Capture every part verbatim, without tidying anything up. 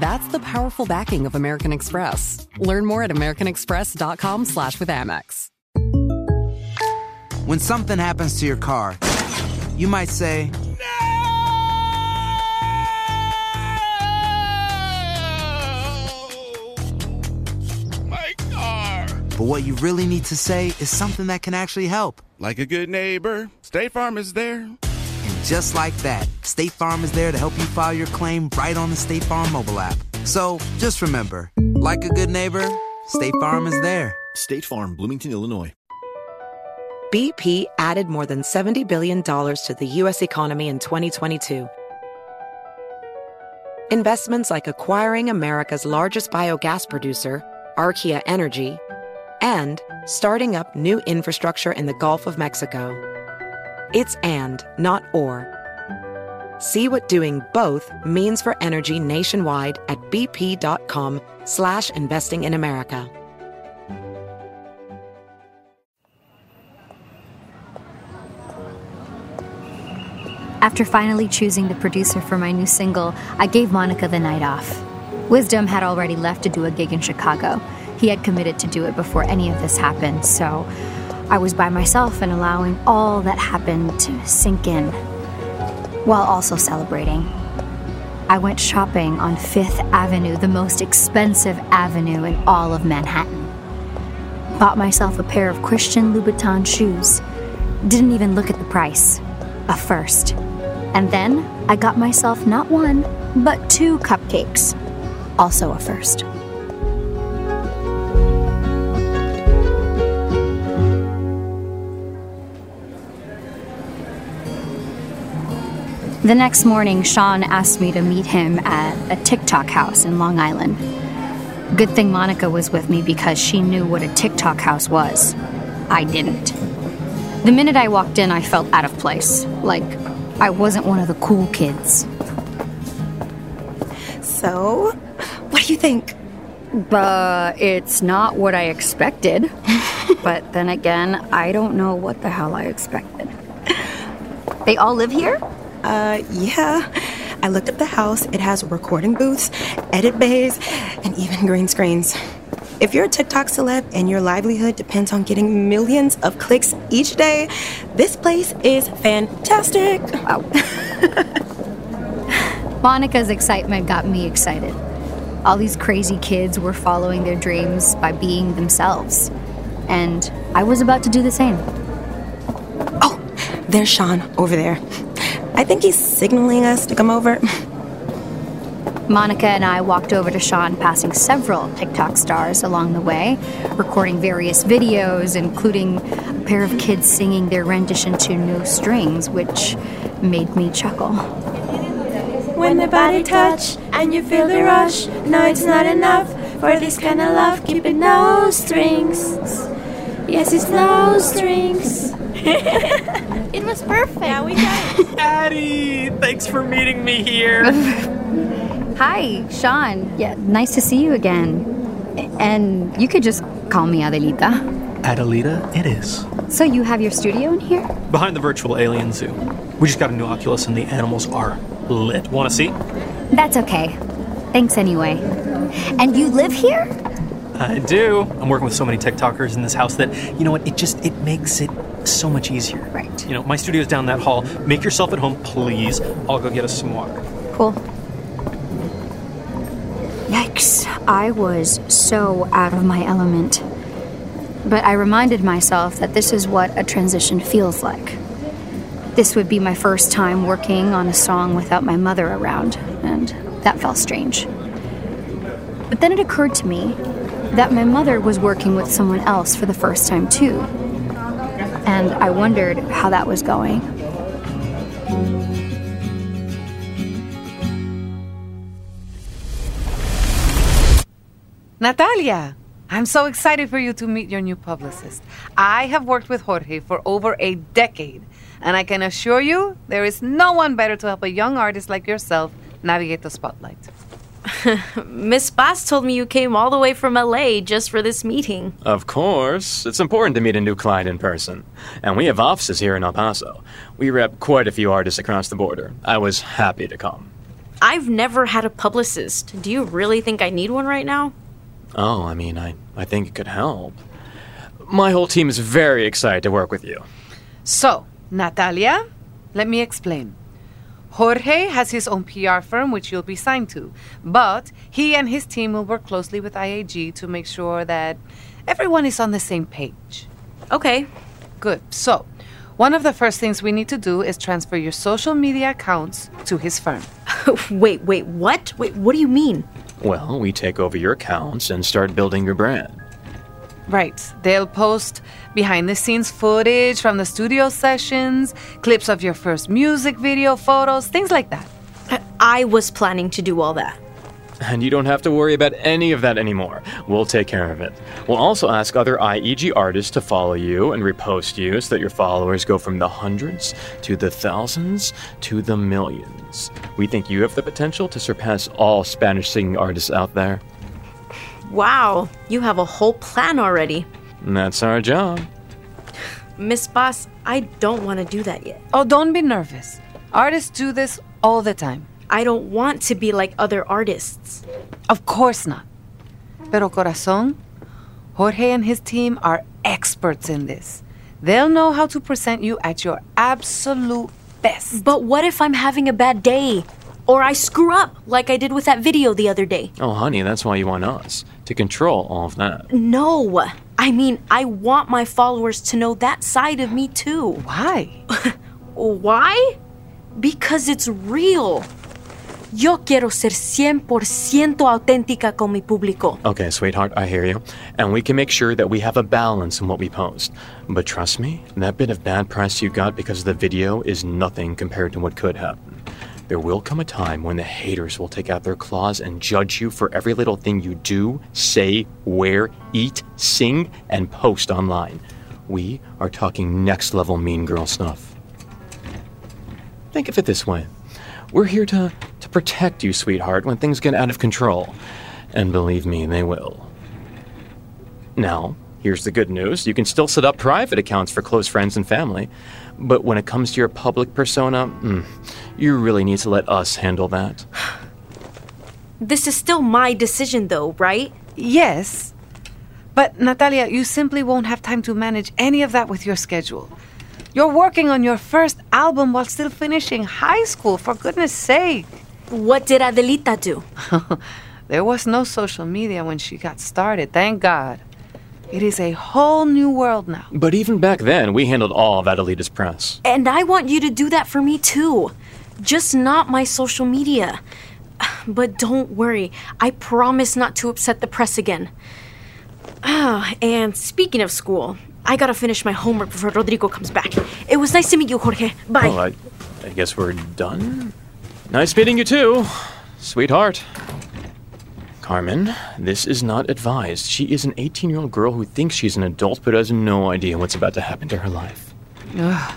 That's the powerful backing of American Express. Learn more at americanexpress.com slash with Amex. When something happens to your car, you might say, "No! My car!" But what you really need to say is something that can actually help. Like a good neighbor, State Farm is there. And just like that, State Farm is there to help you file your claim right on the State Farm mobile app. So, just remember, like a good neighbor, State Farm is there. State Farm, Bloomington, Illinois. B P added more than seventy billion dollars to the U S economy in twenty twenty-two. Investments like acquiring America's largest biogas producer, Archaea Energy, and starting up new infrastructure in the Gulf of Mexico. It's and, not or. See what doing both means for energy nationwide at bp.com slash investing in America. After finally choosing the producer for my new single, I gave Monica the night off. Wisdom had already left to do a gig in Chicago. He had committed to do it before any of this happened, so I was by myself and allowing all that happened to sink in, while also celebrating. I went shopping on Fifth Avenue, the most expensive avenue in all of Manhattan. Bought myself a pair of Christian Louboutin shoes. Didn't even look at the price. A first. And then I got myself not one, but two cupcakes. Also a first. The next morning, Sean asked me to meet him at a TikTok house in Long Island. Good thing Monica was with me because she knew what a TikTok house was. I didn't. The minute I walked in, I felt out of place. Like, I wasn't one of the cool kids. So, what do you think? Uh, it's not what I expected. But then again, I don't know what the hell I expected. They all live here? Uh, yeah. I looked up the house. It has recording booths, edit bays, and even green screens. If you're a TikTok celeb and your livelihood depends on getting millions of clicks each day, this place is fantastic. Wow. Monica's excitement got me excited. All these crazy kids were following their dreams by being themselves. And I was about to do the same. Oh, there's Sean over there. I think he's signaling us to come over. Monica and I walked over to Sean, passing several TikTok stars along the way, recording various videos, including a pair of kids singing their rendition to No Strings, which made me chuckle. When the body touch and you feel the rush, no, it's not enough for this kind of love. Keep it no strings. Yes, it's no strings. It was perfect. Now we got it. Addie, thanks for meeting me here. Hi, Sean. Yeah, nice to see you again. And you could just call me Adelita. Adelita, it is. So you have your studio in here? Behind the virtual alien zoo. We just got a new Oculus and the animals are lit. Want to see? That's okay. Thanks anyway. And you live here? I do. I'm working with so many TikTokers in this house that, you know what, it just, it makes it so much easier. Right. You know, my studio's down that hall. Make yourself at home, please. I'll go get us some water. Cool. Yikes. I was so out of my element. But I reminded myself that this is what a transition feels like. This would be my first time working on a song without my mother around, and that felt strange. But then it occurred to me that my mother was working with someone else for the first time, too. And I wondered how that was going. Natalia! I'm so excited for you to meet your new publicist. I have worked with Jorge for over a decade, and I can assure you there is no one better to help a young artist like yourself navigate the spotlight. Miss Paz told me you came all the way from L A just for this meeting. Of course. It's important to meet a new client in person. And we have offices here in El Paso. We rep quite a few artists across the border. I was happy to come. I've never had a publicist. Do you really think I need one right now? Oh, I mean, I, I think it could help. My whole team is very excited to work with you. So, Natalia, let me explain. Jorge has his own P R firm, which you'll be signed to. But he and his team will work closely with I A G to make sure that everyone is on the same page. Okay. Good. So, one of the first things we need to do is transfer your social media accounts to his firm. Wait, wait, what? Wait, what do you mean? Well, we take over your accounts and start building your brand. Right. They'll post behind-the-scenes footage from the studio sessions, clips of your first music video, photos, things like that. I was planning to do all that. And you don't have to worry about any of that anymore. We'll take care of it. We'll also ask other I E G artists to follow you and repost you so that your followers go from the hundreds to the thousands to the millions. We think you have the potential to surpass all Spanish-singing artists out there. Wow, you have a whole plan already. That's our job. Miss Boss, I don't want to do that yet. Oh, don't be nervous. Artists do this all the time. I don't want to be like other artists. Of course not. Pero corazón, Jorge and his team are experts in this. They'll know how to present you at your absolute best. But what if I'm having a bad day? Or I screw up, like I did with that video the other day. Oh, honey, that's why you want us, to control all of that. No, I mean, I want my followers to know that side of me, too. Why? Why? Because it's real. Yo quiero ser cien por ciento auténtica con mi público. Okay, sweetheart, I hear you. And we can make sure that we have a balance in what we post. But trust me, that bit of bad press you got because of the video is nothing compared to what could happen. There will come a time when the haters will take out their claws and judge you for every little thing you do, say, wear, eat, sing, and post online. We are talking next-level mean girl stuff. Think of it this way. We're here to, to protect you, sweetheart, when things get out of control. And believe me, they will. Now, here's the good news. You can still set up private accounts for close friends and family. But when it comes to your public persona, mm, you really need to let us handle that. This is still my decision, though, right? Yes. But, Natalia, you simply won't have time to manage any of that with your schedule. You're working on your first album while still finishing high school, for goodness sake. What did Adelita do? There was no social media when she got started, thank God. It is a whole new world now. But even back then, we handled all of Adelita's press. And I want you to do that for me, too. Just not my social media. But don't worry. I promise not to upset the press again. Oh, and speaking of school, I gotta finish my homework before Rodrigo comes back. It was nice to meet you, Jorge. Bye. Well, I, I guess we're done. Nice meeting you, too. Sweetheart. Carmen, this is not advised. She is an eighteen-year-old girl who thinks she's an adult but has no idea what's about to happen to her life. Ugh.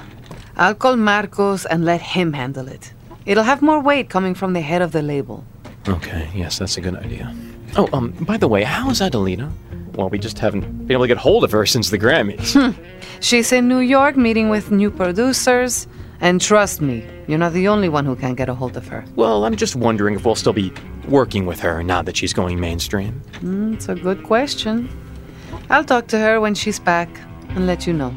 I'll call Marcos and let him handle it. It'll have more weight coming from the head of the label. Okay, yes, that's a good idea. Oh, um, by the way, how is Adelita? Well, we just haven't been able to get hold of her since the Grammys. Hmm. She's in New York meeting with new producers. And trust me, you're not the only one who can't get a hold of her. Well, I'm just wondering if we'll still be working with her now that she's going mainstream. Mm, it's a good question. I'll talk to her when she's back and let you know.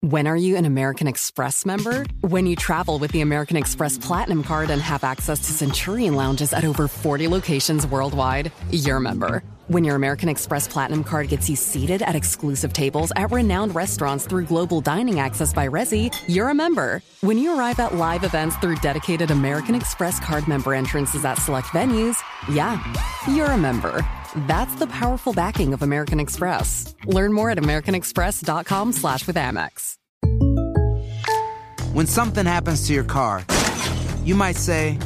When are you an American Express member? When you travel with the American Express Platinum Card and have access to Centurion lounges at over forty locations worldwide, you're a member. When your American Express Platinum Card gets you seated at exclusive tables at renowned restaurants through global dining access by Resy, you're a member. When you arrive at live events through dedicated American Express Card member entrances at select venues, yeah, you're a member. That's the powerful backing of American Express. Learn more at americanexpress.com slash with Amex. When something happens to your car, you might say,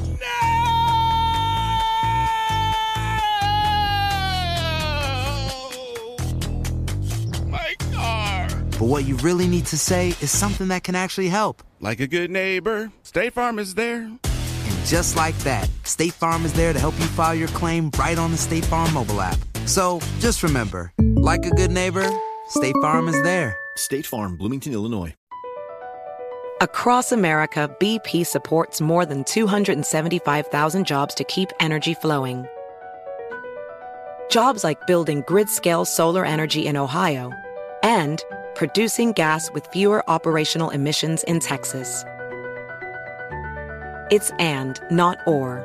But what you really need to say is something that can actually help. Like a good neighbor, State Farm is there. And just like that, State Farm is there to help you file your claim right on the State Farm mobile app. So just remember, like a good neighbor, State Farm is there. State Farm, Bloomington, Illinois. Across America, B P supports more than two hundred seventy-five thousand jobs to keep energy flowing. Jobs like building grid-scale solar energy in Ohio and producing gas with fewer operational emissions in Texas. It's and, not or.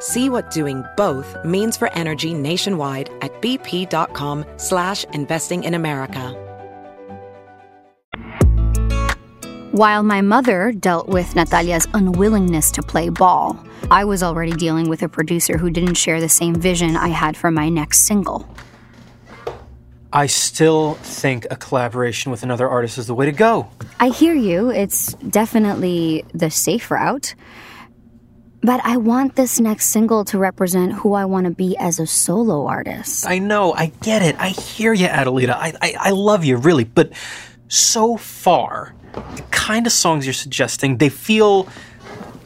See what doing both means for energy nationwide at bp.com slash investing in America. While my mother dealt with Natalia's unwillingness to play ball, I was already dealing with a producer who didn't share the same vision I had for my next single. I still think a collaboration with another artist is the way to go. I hear you. It's definitely the safe route. But I want this next single to represent who I want to be as a solo artist. I know. I get it. I hear you, Adelita. I, I, I love you, really. But so far, the kind of songs you're suggesting, they feel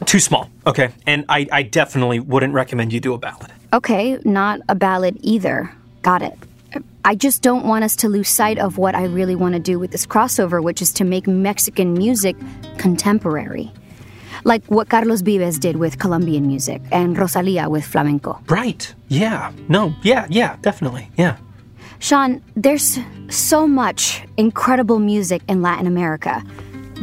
too small, okay? And I, I definitely wouldn't recommend you do a ballad. Okay, not a ballad either. Got it. I just don't want us to lose sight of what I really want to do with this crossover, which is to make Mexican music contemporary. Like what Carlos Vives did with Colombian music and Rosalía with flamenco. Right, yeah, no, yeah, yeah, definitely, yeah. Sean, there's so much incredible music in Latin America,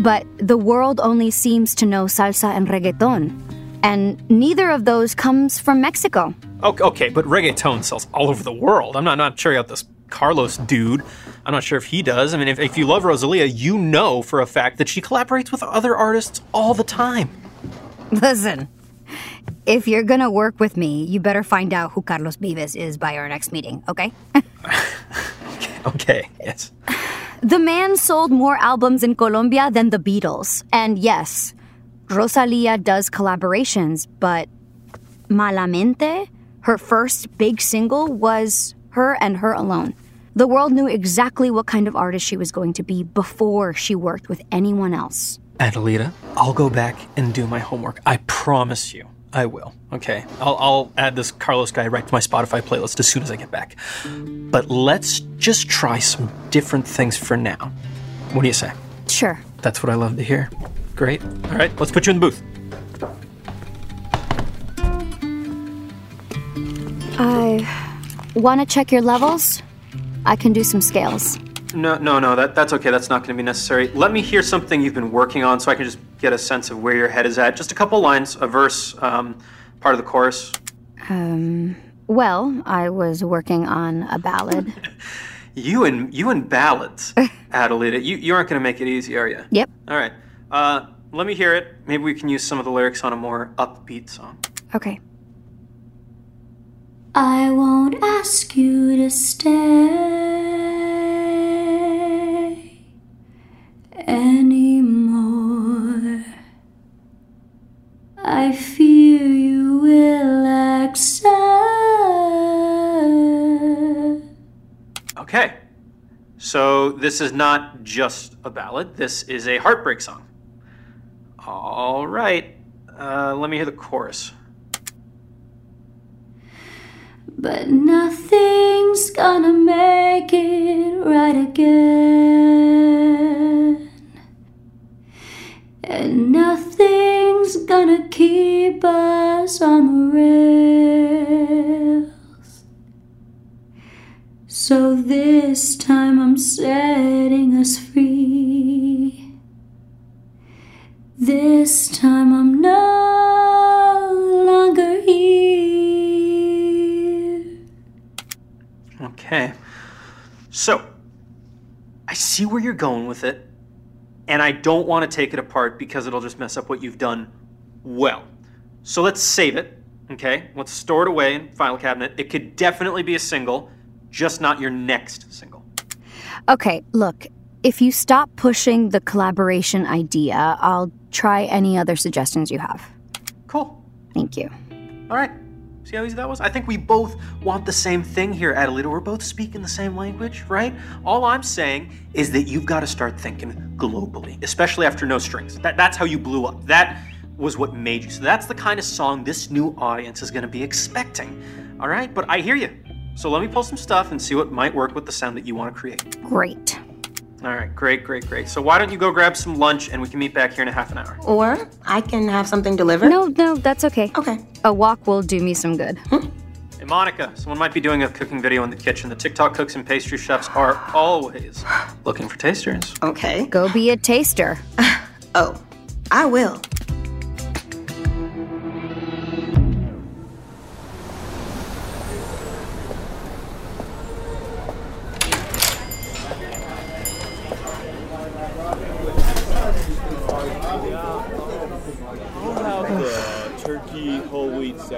but the world only seems to know salsa and reggaeton, and neither of those comes from Mexico. Okay, okay, but reggaeton sells all over the world. I'm not, not sure about this Carlos dude. I'm not sure if he does. I mean, if, if you love Rosalía, you know for a fact that she collaborates with other artists all the time. Listen, if you're going to work with me, you better find out who Carlos Vives is by our next meeting, okay? Okay, yes. The man sold more albums in Colombia than the Beatles. And yes, Rosalía does collaborations, but Malamente, her first big single, was her and her alone. The world knew exactly what kind of artist she was going to be before she worked with anyone else. Adelita, I'll go back and do my homework. I promise you, I will. Okay, I'll, I'll add this Carlos guy right to my Spotify playlist as soon as I get back. But let's just try some different things for now. What do you say? Sure. That's what I love to hear. Great. All right, let's put you in the booth. I want to check your levels. I can do some scales. No, no, no, that, that's okay. That's not going to be necessary. Let me hear something you've been working on so I can just get a sense of where your head is at. Just a couple lines, a verse, um, part of the chorus. Um, well, I was working on a ballad. you and you and ballads, Adelita. You, you aren't going to make it easy, are you? Yep. All right. Uh, let me hear it. Maybe we can use some of the lyrics on a more upbeat song. Okay. I won't ask you to stay anymore. I fear you will accept. Okay. So this is not just a ballad. This is a heartbreak song. All right. Uh, let me hear the chorus. But nothing's gonna make it right again, and nothing's gonna keep us on the rails. So this time I'm setting us free. This time I'm no longer here. Okay, so I see where you're going with it, and I don't want to take it apart because it'll just mess up what you've done well. So let's save it, okay? Let's store it away in file cabinet. It could definitely be a single, just not your next single. Okay, look, if you stop pushing the collaboration idea, I'll try any other suggestions you have. Cool. Thank you. All right, See how easy that was? I think we both want the same thing here, Adelita. We're both speaking the same language, right? All I'm saying is that you've got to start thinking globally, especially after No Strings. That, that's how you blew up. That was what made you. So that's the kind of song this new audience is going to be expecting, all right? But I hear you. So let me pull some stuff and see what might work with the sound that you want to create. Great. All right, great, great, great. So why don't you go grab some lunch and we can meet back here in a half an hour? Or I can have something delivered? No, no, that's okay. Okay. A walk will do me some good. Hmm? Hey, Monica, someone might be doing a cooking video in the kitchen. The TikTok cooks and pastry chefs are always looking for tasters. Okay. Go be a taster. Oh, I will.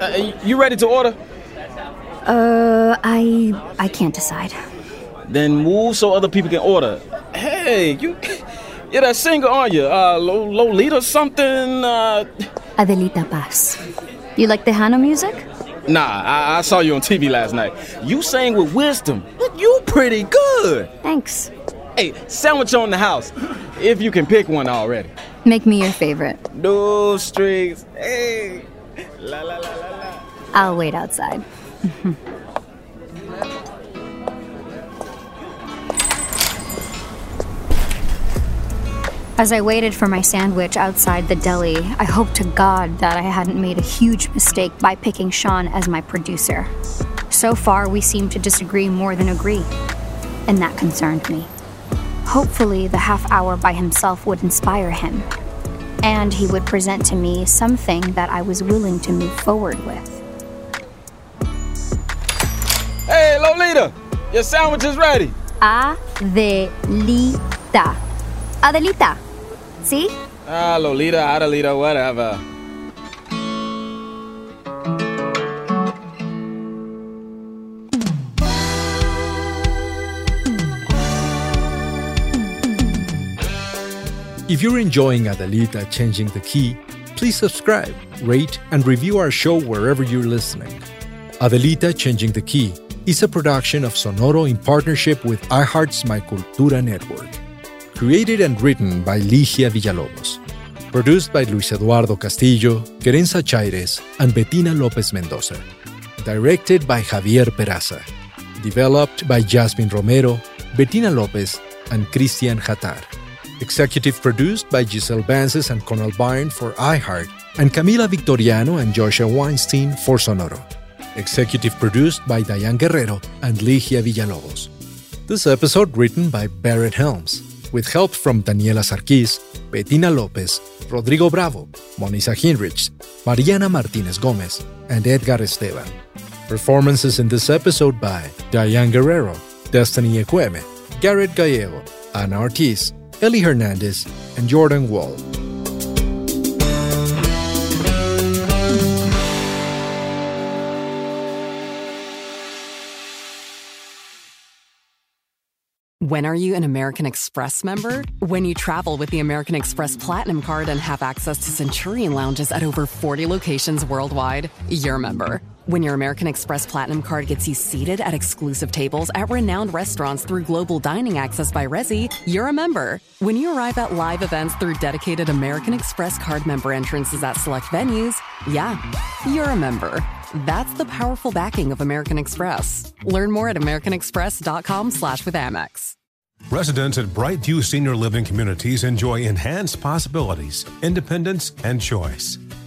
Uh, you ready to order? Uh, I I can't decide. Then move so other people can order. Hey, you, you're that singer, aren't you? Uh, Lolita something? Uh... Adelita Paz. You like Tejano music? Nah, I, I saw you on T V last night. You sang with Wisdom. You pretty good. Thanks. Hey, sandwich on the house, if you can pick one already. Make me your favorite. No Strings. Hey. La, la, la, la, la. I'll wait outside. As I waited for my sandwich outside the deli, I hoped to God that I hadn't made a huge mistake by picking Sean as my producer. So far, we seem to disagree more than agree, and that concerned me. Hopefully, the half hour by himself would inspire him. And he would present to me something that I was willing to move forward with. Hey, Lolita! Your sandwich is ready! Adelita. Adelita. See? Ah, Lolita, Adelita, whatever. If you're enjoying Adelita Changing the Key, please subscribe, rate, and review our show wherever you're listening. Adelita Changing the Key is a production of Sonoro in partnership with iHeart's My Cultura Network. Created and written by Ligia Villalobos. Produced by Luis Eduardo Castillo, Kerenza Chaires, and Bettina López Mendoza. Directed by Javier Peraza. Developed by Jasmine Romero, Bettina López, and Cristian Hatar. Executive produced by Giselle Bances and Conal Byrne for iHeart, and Camila Victoriano and Joshua Weinstein for Sonoro. Executive produced by Diane Guerrero and Ligia Villalobos. This episode written by Barrett Helms, with help from Daniela Sarquís, Bettina López, Rodrigo Bravo, Monisa Hinrichs, Mariana Martínez Gómez, and Edgar Esteban. Performances in this episode by Diane Guerrero, Destiny Ekweme, Garrett Gallego, Ana Ortiz, Ellie Hernandez, and Jordan Wall. When are you an American Express member? When you travel with the American Express Platinum Card and have access to Centurion lounges at over forty locations worldwide, you're a member. When your American Express Platinum Card gets you seated at exclusive tables at renowned restaurants through global dining access by Resy, you're a member. When you arrive at live events through dedicated American Express Card member entrances at select venues, yeah, you're a member. That's the powerful backing of American Express. Learn more at americanexpress.com slash with Amex. Residents at Brightview Senior Living Communities enjoy enhanced possibilities, independence, and choice.